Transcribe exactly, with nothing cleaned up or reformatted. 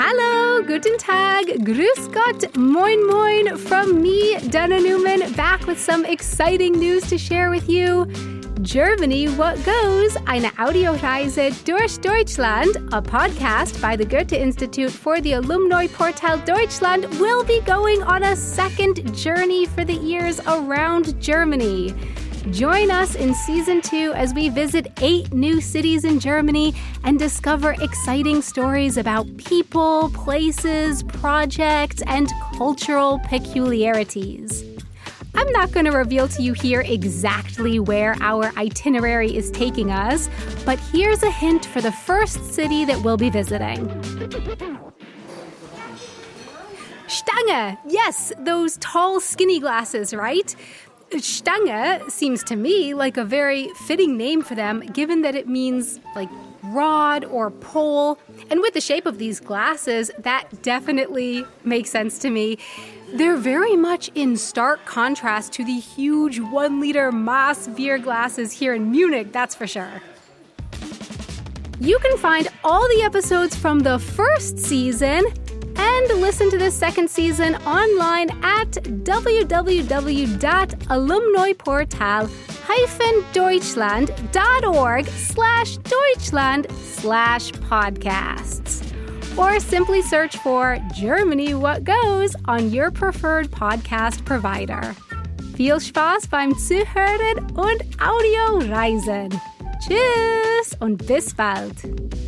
Hallo, guten Tag, grüß Gott, moin moin from me, Dana Newman, back with some exciting news to share with you. Germany, What Goes? Eine Audioreise durch Deutschland, a podcast by the Goethe Institute for the Alumni Portal Deutschland, will be going on a second journey for the years around Germany. Join us in Season two as we visit eight new cities in Germany and discover exciting stories about people, places, projects, and cultural peculiarities. I'm not going to reveal to you here exactly where our itinerary is taking us, but here's a hint for the first city that we'll be visiting. Stange! Yes, those tall, skinny glasses, right? Stange seems to me like a very fitting name for them, given that it means like rod or pole. And with the shape of these glasses, that definitely makes sense to me. They're very much in stark contrast to the huge one-liter Maß beer glasses here in Munich, that's for sure. You can find all the episodes from the first season and listen to the second season online at w w w dot alumniportal dash deutschland dot org slash deutschland slash podcasts. Or simply search for Germany What Goes on your preferred podcast provider. Viel Spaß beim Zuhören und Audioreisen. Tschüss und bis bald.